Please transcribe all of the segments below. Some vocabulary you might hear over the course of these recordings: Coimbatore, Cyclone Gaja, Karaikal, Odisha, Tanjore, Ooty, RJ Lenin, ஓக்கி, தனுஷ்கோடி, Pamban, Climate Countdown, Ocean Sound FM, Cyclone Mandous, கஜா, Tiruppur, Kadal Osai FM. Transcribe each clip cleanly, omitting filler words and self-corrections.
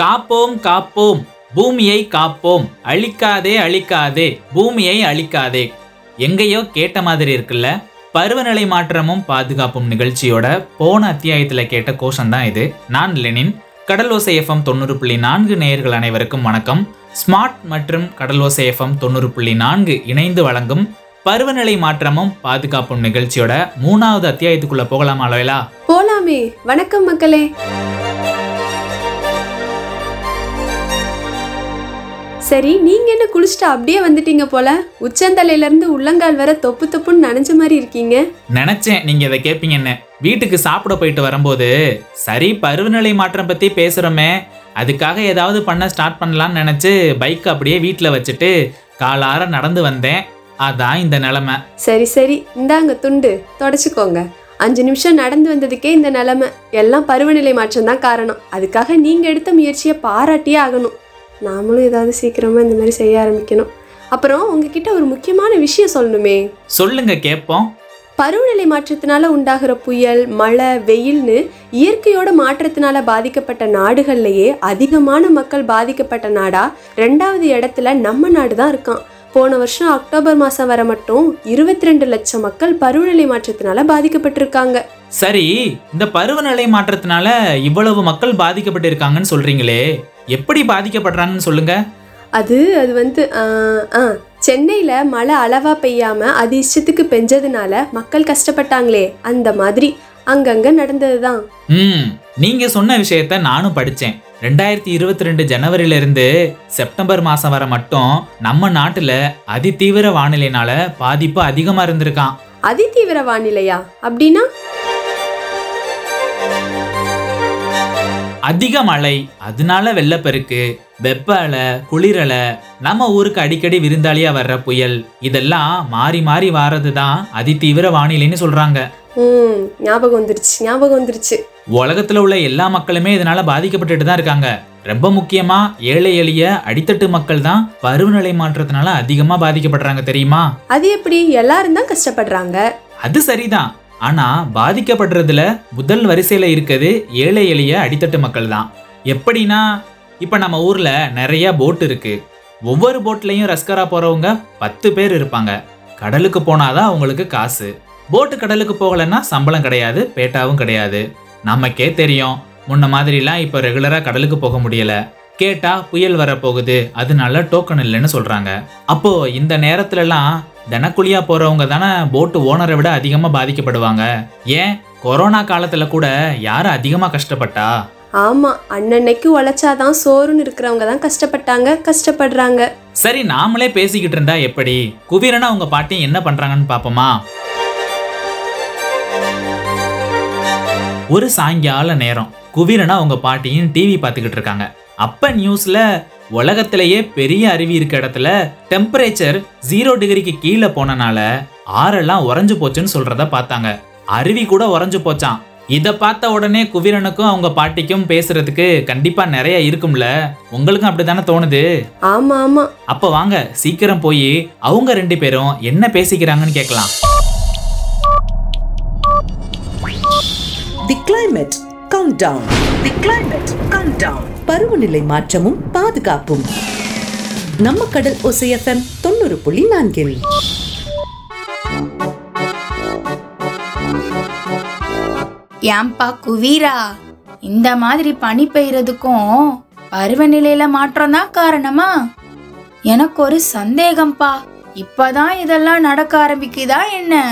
காப்போம் காப்போம் பூமியை காப்போம், அழிக்காதே அழிக்காதே பூமியை அழிக்காதே. எங்கேயோ கேட்ட மாதிரி இருக்குல்ல. பருவநிலை மாற்றமும் பாதுகாப்பும் நிகழ்ச்சியோட போன அத்தியாயத்தில் கேட்ட கோஷன் தான் இது. நான் லெனின். கடல் ஓசை எஃப்எம் 90.4 நேயர்கள் அனைவருக்கும் வணக்கம். ஸ்மார்ட் மற்றும் கடல் ஓசை எஃப்எம் 90.4 இணைந்து வழங்கும் பருவநிலை மாற்றமும் பாதுகாப்பும் நிகழ்ச்சியோட 3வது அத்தியாயத்துக்குள்ள போகலாம். அளவையா போலாமே. வணக்கம் மக்களே. சரி, நீங்க என்ன குளிச்சுட்டு அப்படியே வந்துட்டீங்க போல? உச்சந்தலையில இருந்து உள்ளங்கால் வர தொப்பு தொப்புன்னு நனைஞ்ச மாதிரி இருக்கீங்க. நினைச்சேன் நீங்க இதை கேப்பீங்க. என்ன வீட்டுக்கு சாப்பிட போயிட்டு வரும்போது சரி பருவநிலை மாற்றம் பத்தி பேசுறோமே அதுக்காக ஏதாவது பண்ண ஸ்டார்ட் பண்ணலாம்னு நினைச்சு பைக் அப்படியே வீட்டுல வச்சுட்டு காலார நடந்து வந்தேன். அதான் இந்த நிலைமை. சரி சரி, இந்தாங்க துண்டு தொடச்சுக்கோங்க. 5 நிமிஷம் நடந்து வந்ததுக்கே இந்த நிலைமை எல்லாம் பருவநிலை மாற்றம் தான் காரணம். அதுக்காக நீங்க எடுத்த முயற்சியை பாராட்டியே ஆகணும். நாமளும் ஏதாவது சீக்கிரமா இந்த மாதிரி செய்ய ஆரம்பிக்கணும். அப்புறம் உங்ககிட்ட ஒரு முக்கியமான விஷயம் சொல்லணுமே. சொல்லுங்க கேட்போம். பருவநிலை மாற்றத்தினால உண்டாகிற புயல், மழை, வெயில்னு இயற்கையோட மாற்றத்தினால பாதிக்கப்பட்ட நாடுகள்லயே அதிகமான மக்கள் பாதிக்கப்பட்ட நாடா 2வது இடத்துல நம்ம நாடு தான் இருக்கான். போன வருஷம் அக்டோபர் மாசம் வரை மட்டும் 22 லட்சம் மக்கள் பருவநிலை மாற்றத்தினால பாதிக்கப்பட்டிருக்காங்க. சரி, இந்த பருவநிலை மாற்றத்தினால இவ்வளவு மக்கள் பாதிக்கப்பட்டு இருக்காங்கன்னு சொல்றீங்களே, எப்படி பாதிக்கப்படுறாங்கன்னு சொல்லுங்க. அது வந்து சென்னையில் மழை அளவாக பெய்யாமல் அது இஷ்டத்துக்கு பெஞ்சதுனால மக்கள் கஷ்டப்பட்டாங்களே, அந்த மாதிரி அங்கங்கே நடந்தது தான். நீங்கள் சொன்ன விஷயத்த நானும் படித்தேன். 2022 ஜனவரியிலிருந்து செப்டம்பர் மாதம் வரை மட்டும் நம்ம நாட்டில் அதிதீவிர வானிலைனால பாதிப்பு அதிகமாக இருந்திருக்கான். அதிதீவிர வானிலையா? அப்படின்னா அதிக மழை, அதனால வெள்ளப்பெருக்கு, வெப்ப அலை, குளிரலை, நம்ம ஊருக்கு அடிக்கடி விருந்தாளியா வர்ற புயல், இதெல்லாம் மாறி மாறி வர்றது தான் அதிதீவிர வானிலைன்னு சொல்றாங்க. ஞாபகம் வந்துருச்சு. உலகத்துல உள்ள எல்லா மக்களுமே இதனால பாதிக்கப்பட்டுட்டு தான் இருக்காங்க. ரொம்ப முக்கியமா ஏழை எளிய அடித்தட்டு மக்கள் தான் பருவநிலை மாற்றத்தினால அதிகமா பாதிக்கப்படுறாங்க. தெரியுமா? அது எப்படி? எல்லாரும் தான் கஷ்டப்படுறாங்க. அது சரிதான். ஆனா பாதிக்கப்படுறதுல முதல் வரிசையில இருக்குது ஏழை எளிய அடித்தட்டு மக்கள் தான். எப்படின்னா, இப்ப நம்ம ஊர்ல நிறைய போட் இருக்கு. ஒவ்வொரு போட்லையும் ரஸ்கரா போறவங்க 10 பேர் இருப்பாங்க. கடலுக்கு போனாதான் அவங்களுக்கு காசு. போட்டு கடலுக்கு போகலன்னா சம்பளம் கிடையாது, பேட்டாவும் கிடையாது. நமக்கே தெரியும், முன்ன மாதிரிலாம் இப்போ ரெகுலரா கடலுக்கு போக முடியல. கேட்டா புயல் வரப்போகுது, அதனால டோக்கன் இல்லைன்னு சொல்றாங்க. அப்போ இந்த நேரத்துலலாம் தினக்குழியா போறவங்க தானே போட்டு ஓனரை விட அதிகமா பாதிக்கப்படுவாங்க. ஏன் கொரோனா காலத்துல கூட யாரும் அதிகமா கஷ்டப்பட்டா? ஆமா, அன்னன்னைக்கு உழைச்சாதான் சோறுன்னு இருக்கிறவங்க தான் கஷ்டப்படுறாங்க. சரி, நாமளே பேசிக்கிட்டு இருந்தா எப்படி? குவீரனா உங்க பாட்டி என்ன பண்றாங்கன்னு பாப்போமா? ஒரு சாயங்கால நேரம் குவீரனா உங்க பாட்டியும் டிவி பார்த்துக்கிட்டு இருக்காங்க. அப்ப நியூஸ்ல உலகத்திலேயே பெரிய அருவி இருக்க இடத்துல டெம்பரேச்சர் 0 டிகிரிக்கு கீழே போனனால ஆறெல்லாம் உறைஞ்சு போச்சுன்னு சொல்றத பார்த்தாங்க. அருவி கூட உறைஞ்சு போச்சான். இதை பார்த்த உடனே குவீரனுக்கும் அவங்க பாட்டிக்கும் பேசுறதுக்கு கண்டிப்பா நிறைய இருக்கும்ல. உங்களுக்கும் அப்படித்தானே தோணுது? ஆமா ஆமா. அப்ப வாங்க சீக்கிரம் போய் அவங்க 2 பேரும் என்ன பேசிக்கிறாங்கன்னு கேட்கலாம். The Climate Countdown. The Climate Countdown. பருவநிலை மாற்றமும் பாதுகாப்பும். நம்ம கடல் ஓசை FM 90.4. ஏம்பா குவீரா, இந்த மாதிரி பனி பெய்யறதுக்கும் பருவநிலையில மாற்றம் தான் காரணமா? எனக்கு ஒரு சந்தேகம்பா. இப்பதான் இதெல்லாம் நடக்க ஆரம்பிக்குதா என்ன?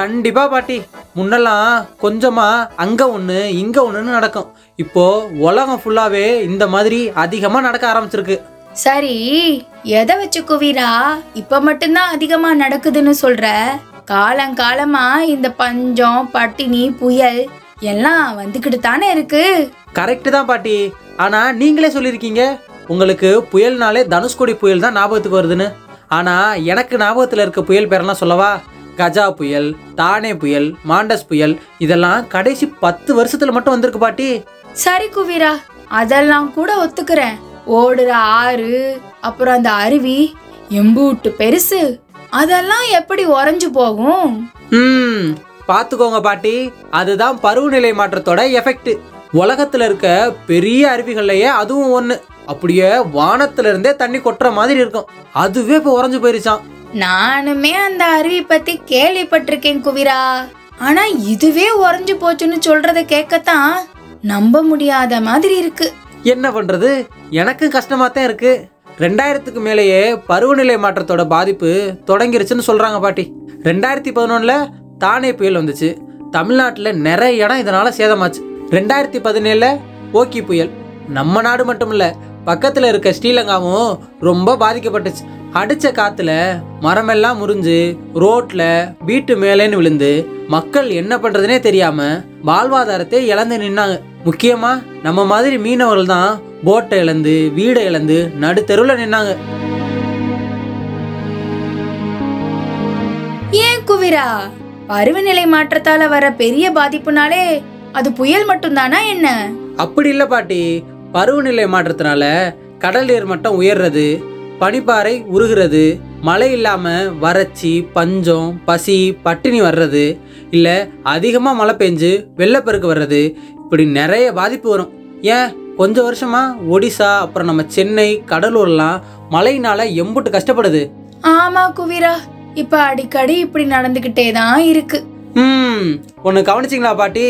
கண்டிப்பா பாட்டி. முன்னெல்லாம் கொஞ்சமாக அங்கே ஒன்று இங்கே ஒன்றுன்னு நடக்கும். இப்போது உலகம் ஃபுல்லாகவே இந்த மாதிரி அதிகமாக நடக்க ஆரம்பிச்சிருக்கு. சரி, எதை வச்சு குவீரா இப்போ மட்டும்தான் அதிகமாக நடக்குதுன்னு சொல்கிற? காலங்காலமாக இந்த பஞ்சம், பட்டினி, புயல் எல்லாம் வந்துக்கிட்டு தானே இருக்கு. கரெக்டு தான் பாட்டி. ஆனால் நீங்களே சொல்லியிருக்கீங்க உங்களுக்கு புயல்னாலே தனுஷ்கோடி புயல் தான் ஞாபகத்துக்கு வருதுன்னு. ஆனால் எனக்கு ஞாபகத்தில் இருக்க புயல் பேரெல்லாம் சொல்லவா? கஜா புயல், தானே புயல், மாண்டஸ் புயல், இதெல்லாம் கடைசி 10 வருஷத்துல மட்டும் வந்திருக்கு பாட்டி. சரி குவீரா, அதெல்லாம் கூட ஒத்துக்கிறேன். ஓடுற ஆறு, அப்புறம் அந்த அருவி எம்பூட்டு பெருசு, அதெல்லாம் எப்படி உறைஞ்சு போகும்? பாத்துக்கோங்க பாட்டி, அதுதான் பருவநிலை மாற்றத்தோட எஃபெக்ட். உலகத்தில் இருக்க பெரிய அருவிகள்லையே அதுவும் ஒன்று. அப்படியே வானத்திலிருந்தே தண்ணி கொட்டுற மாதிரி இருக்கும். அதுவே இப்போ உறைஞ்சு போயிருச்சான். நானுமே அந்த அருவி பற்றி கேள்விப்பட்டிருக்கேன் குவிரா. ஆனால் இதுவே உறைஞ்சு போச்சுன்னு சொல்கிறத கேட்கத்தான் நம்ப முடியாத மாதிரி இருக்கு. என்ன பண்ணுறது, எனக்கு கஷ்டமாக தான் இருக்கு. 2000க்கு மேலேயே பருவநிலை மாற்றத்தோட பாதிப்பு தொடங்கிருச்சுன்னு சொல்கிறாங்க பாட்டி. 2011 தானே புயல் வந்துச்சு. தமிழ்நாட்டில் நிறைய இடம் இதனால் சேதமாச்சு. 2017 ஓக்கி புயல் நம்ம நாடு மட்டும் இல்லை, பக்கத்தில் இருக்க ஸ்ரீலங்காவும் ரொம்ப பாதிக்கப்பட்டுச்சு. அடித்த காற்றுல மரமெல்லாம் முறிஞ்சு ரோட்டில் வீட்டு மேலேன்னு விழுந்து மக்கள் என்ன பண்ணுறதுனே தெரியாமல் வாழ்வாதாரத்தை இழந்து நின்னாங்க. முக்கியமாக நம்ம மாதிரி மீனவர்கள் தான் போட்டை இழந்து வீடை இழந்து நடுத்தெருவில் நின்னாங்க. ஏன் குவிரா, பருவநிலை மாற்றத்தால வர பெரிய பாதிப்புனாலே அது புயல் மட்டும் தானா என்ன? அப்படி இல்லை பாட்டி. பருவநிலை மாற்றத்தினால கடல் நீர் மட்டம் உயர்றது, பனிப்பாறை உருகிறது, மழை இல்லாமல் வறட்சி, பஞ்சம், பசி, பட்டினி வர்றது, இல்லை அதிகமாக மழை பெஞ்சு வெள்ளப்பெருக்கு வர்றது, இப்படி நிறைய பாதிப்பு வரும். ஏன் கொஞ்சம் வருஷமாக ஒடிசா அப்புறம் நம்ம சென்னை கடலூர்லாம் மழையினால் எம்புட்டு கஷ்டப்படுது. ஆமாம் குவிரா, இப்போ அடிக்கடி இப்படி நடந்துக்கிட்டே தான் இருக்கு. ஒன்று கவனிச்சிங்களா பாட்டி,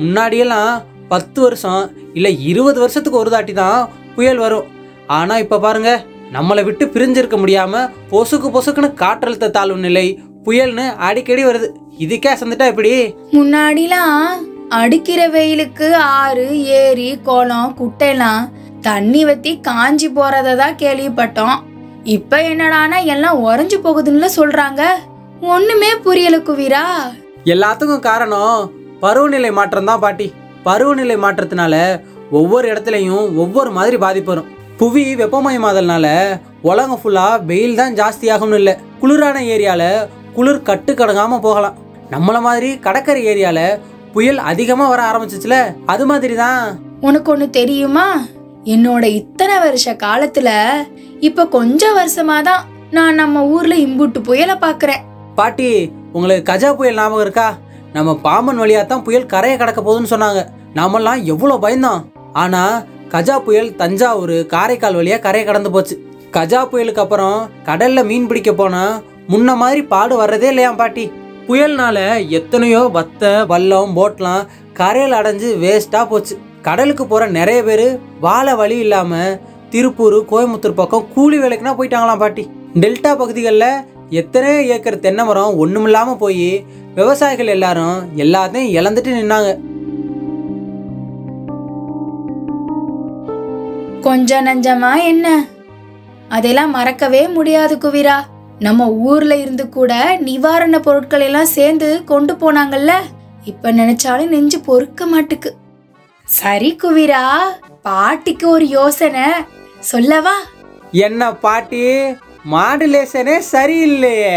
முன்னாடியெல்லாம் 10 வருஷம் இல்லை 20 வருஷத்துக்கு ஒரு தாட்டி தான் புயல் வரும். ஆனால் இப்போ பாருங்கள், நம்மளை விட்டு பிரிஞ்சிருக்க முடியாமல் பொசுக்குன்னு காற்றழுத்த தாழ்வு நிலை புயல்னு அடிக்கடி வருது. இதுக்கே சந்துட்டா இப்படி. முன்னாடிலாம் அடிக்கிற வெயிலுக்கு ஆறு, ஏரி, குளம், குட்டைலாம் தண்ணி வற்றி காஞ்சி போகிறதான் கேள்விப்பட்டோம். இப்போ என்னடானா எல்லாம் உறைஞ்சு போகுதுன்னு சொல்கிறாங்க. ஒன்றுமே புரியல குவிரா. எல்லாத்துக்கும் காரணம் பருவநிலை மாற்றம் தான் பாட்டி. பருவநிலை மாற்றத்தினால ஒவ்வொரு இடத்துலையும் ஒவ்வொரு மாதிரி பாதிப்பு வரும். புவி வெப்பமயமாதல்னால உலகம் ஃபுல்லாக வெயில் தான் ஜாஸ்தியாகும்னு இல்லை. குளிரான ஏரியாவில் குளிர் கட்டுக்கடங்காமல் போகலாம். நம்மளை மாதிரி கடற்கரை ஏரியாவில் புயல் அதிகமாக வர ஆரம்பிச்சிச்சுல, அது மாதிரி தான். உனக்கு ஒன்று தெரியுமா, என்னோட இத்தனை வருஷ காலத்தில் இப்போ கொஞ்சம் வருஷமாக தான் நான் நம்ம ஊரில் இம்புட்டு புயலை பார்க்குறேன். பாட்டி, உங்களுக்கு கஜா புயல் ஞாபகம் இருக்கா? நம்ம பாம்பன் வழியாக தான் புயல் கரையை கடக்க போகுதுன்னு சொன்னாங்க. நாமெல்லாம் எவ்வளோ பயந்தோம். ஆனால் கஜா புயல் தஞ்சாவூர் காரைக்கால் வழியாக கரையை கடந்து போச்சு. கஜா புயலுக்கு அப்புறம் கடலில் மீன் பிடிக்க போனால் முன்ன மாதிரி பாடு வர்றதே இல்லையா பாட்டி. புயல்னால எத்தனையோ வத்தை வல்லம் போட்லாம் கரையில் அடைஞ்சு வேஸ்ட்டாக போச்சு. கடலுக்கு போகிற நிறைய பேர் வாழை வழி இல்லாமல் திருப்பூர் கோயம்புத்தூர் பக்கம் கூலி வேலைக்குனா போயிட்டாங்களாம் பாட்டி. டெல்டா பகுதிகளில் எத்தனையோ ஏக்கர் தென்னை மரம் ஒன்றுமில்லாமல் போய் விவசாயிகள் எல்லாரும் எல்லாத்தையும் இழந்துட்டு நின்னாங்க. கொஞ்சம் நஞ்சமா என்ன, அதெல்லாம் மறக்கவே முடியாது குவிரா. நம்ம ஊர்ல இருந்து கூட நிவாரண பொருட்கள் எல்லாம் சேர்ந்து கொண்டு போனாங்கல்ல, இப்ப நினைச்சாலும் நெஞ்சு பொறுக்க மாட்டுக்கு. சரி குவிரா, பாட்டிக்கு ஒரு யோசனை சொல்லவா? என்ன பாட்டி, மாடுலேஷனே சரியில்லையே,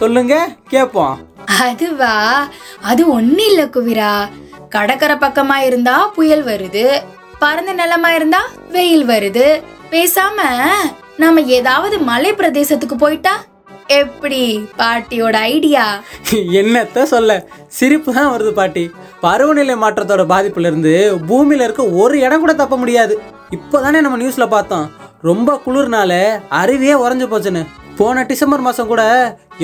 சொல்லுங்க கேட்போம். அதுவா, அது ஒன்றும் இல்லை குவிரா. கடற்கரை பக்கமாக இருந்தா புயல் வருது, பறந்த நிலமாக இருந்தா வெயில் வருது. பேசாம நாம ஏதாவது மலை பிரதேசத்துக்கு போயிட்டா எப்படி? பாட்டியோட ஐடியா. என்னத்த சொல்ல, சிரிப்பு தான் வருது பாட்டி. பருவநிலை மாற்றத்தோட பாதிப்புலேருந்து பூமியில் இருக்க ஒரு இடம் கூட தப்ப முடியாது. இப்போ தானே நம்ம நியூஸில் பார்த்தோம், ரொம்ப குளிர்னால அருவியே உறைஞ்சு போச்சுன்னு. போன டிசம்பர் மாதம் கூட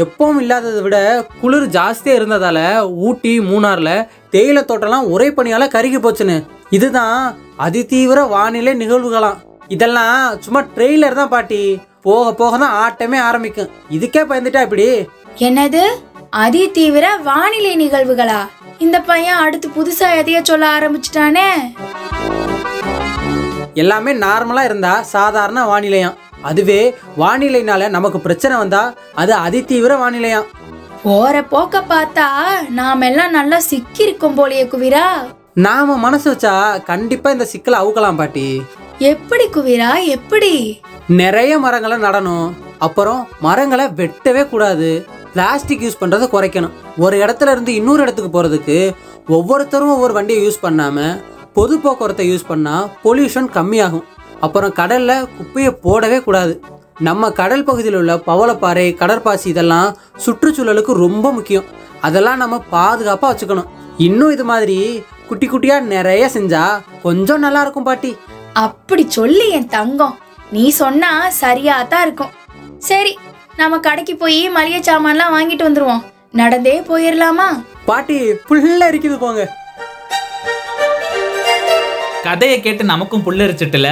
எப்பவும் இல்லாததை விட குளிர் ஜாஸ்தியாக இருந்ததால் ஊட்டி மூணாரில் தேயிலை தோட்டம்லாம் ஒரே பனியால் கருகி போச்சுன்னு. இதுதான் அதிதீவிர வானிலை நிகழ்வுகளாம். இதெல்லாம் சும்மா ட்ரெய்லர் தான் பாட்டி, போக போக தான் ஆட்டமே ஆரம்பிக்கும். இதுக்கே பயந்துட்டா இப்படி. என்னது அதிதீவிர வானிலை நிகழ்வுகளா? இந்த பையன் அடுத்து புதுசா எதையோ சொல்ல ஆரம்பிச்சிட்டானே. எல்லாமே நார்மலாக இருந்தால் சாதாரண வானிலையாம், அதுவே வானிலைனால நமக்கு பிரச்சனை வந்தா அது அதிதீவிர வானிலையாம். போற போக்க பார்த்தா நாம எல்லாம் நல்லா சிக்கி இருக்கோம் போலியே குவிரா. நாம மனசு வச்சா கண்டிப்பா இந்த சிக்கலை அவுக்கலாம் பாட்டி. எப்படி குவிரா, எப்படி? நிறைய மரங்களை நடணும், அப்புறம் மரங்களை வெட்டவே கூடாது, பிளாஸ்டிக் யூஸ் பண்றதை குறைக்கணும். ஒரு இடத்துல இருந்து இன்னொரு இடத்துக்கு போறதுக்கு ஒவ்வொருத்தரும் ஒவ்வொரு வண்டியை யூஸ் பண்ணாம பொது போக்குவரத்தை யூஸ் பண்ணால் பொல்யூஷன் கம்மியாகும். அப்புறம் கடலில் குப்பையை போடவே கூடாது. நம்ம கடல் பகுதியில் உள்ள பவளப்பாறை, கடற்பாசி இதெல்லாம் சுற்றுச்சூழலுக்கு ரொம்ப முக்கியம். அதெல்லாம் நம்ம பாதுகாப்பாக வச்சுக்கணும். இன்னும் இது மாதிரி குட்டி குட்டியா நிறைய செஞ்சா கொஞ்சம் நல்லா இருக்கும் பாட்டி. அப்படி சொல்லி என் தங்கம், நீ சொன்னா சரியா தான் இருக்கும். சரி, நாம கடைக்கு போய் மளிகை சாமான்லாம் வாங்கிட்டு வந்துருவோம். நடந்தே போயிடலாமா பாட்டி? புள்ள இருக்குது போங்க. கதையை கேட்டு நமக்கும் புல்லரிச்சுட்டுல.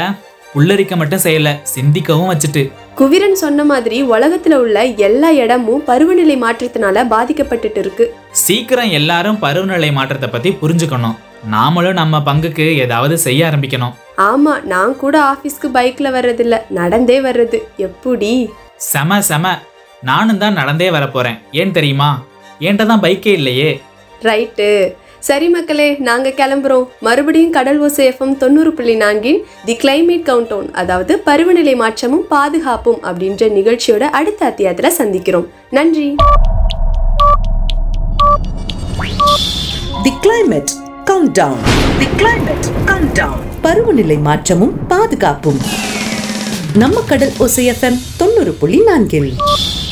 புல்லரிக்க மட்டும் செய்யல, சிந்திக்கவும் வச்சுட்டு. குவிரன் சொன்ன மாதிரி உலகத்துல உள்ள எல்லா இடமும் பருவநிலை மாற்றத்தினால பாதிக்கப்பட்டுட்டு இருக்கு. சீக்கிரம் எல்லாரும் பருவநிலை மாற்றத்தை பத்தி புரிஞ்சுக்கணும். நாமளும் நம்ம பங்குக்கு ஏதாவது செய்ய ஆரம்பிக்கணும். ஆமா, நான் கூட ஆபீஸ்க்கு பைக்ல வர்றது இல்ல, நடந்தே வர்றது. எப்படி? சம நானும் தான் நடந்தே வர போறேன். ஏன் தெரியுமா? ஏன்டதான் பைக்கே இல்லையே. ரைட்டு, சரி மக்களே, நாங்க கிளம்புறோம். மறுபடியும் கடல் ஓசை FM 90.4 தி கிளைமேட் கவுண்டவுன், அதாவது பருவநிலை மாற்றமும் பாதுகாப்பும் அப்படின்ற நிகழ்ச்சியோட அடுத்த அத்தியாயத்துல சந்திக்கிறோம். நன்றி. The climate countdown, the climate countdown, பருவநிலை மாற்றமும் பாதுகாப்பும், நம்ம கடல் ஓசை FM 90.4.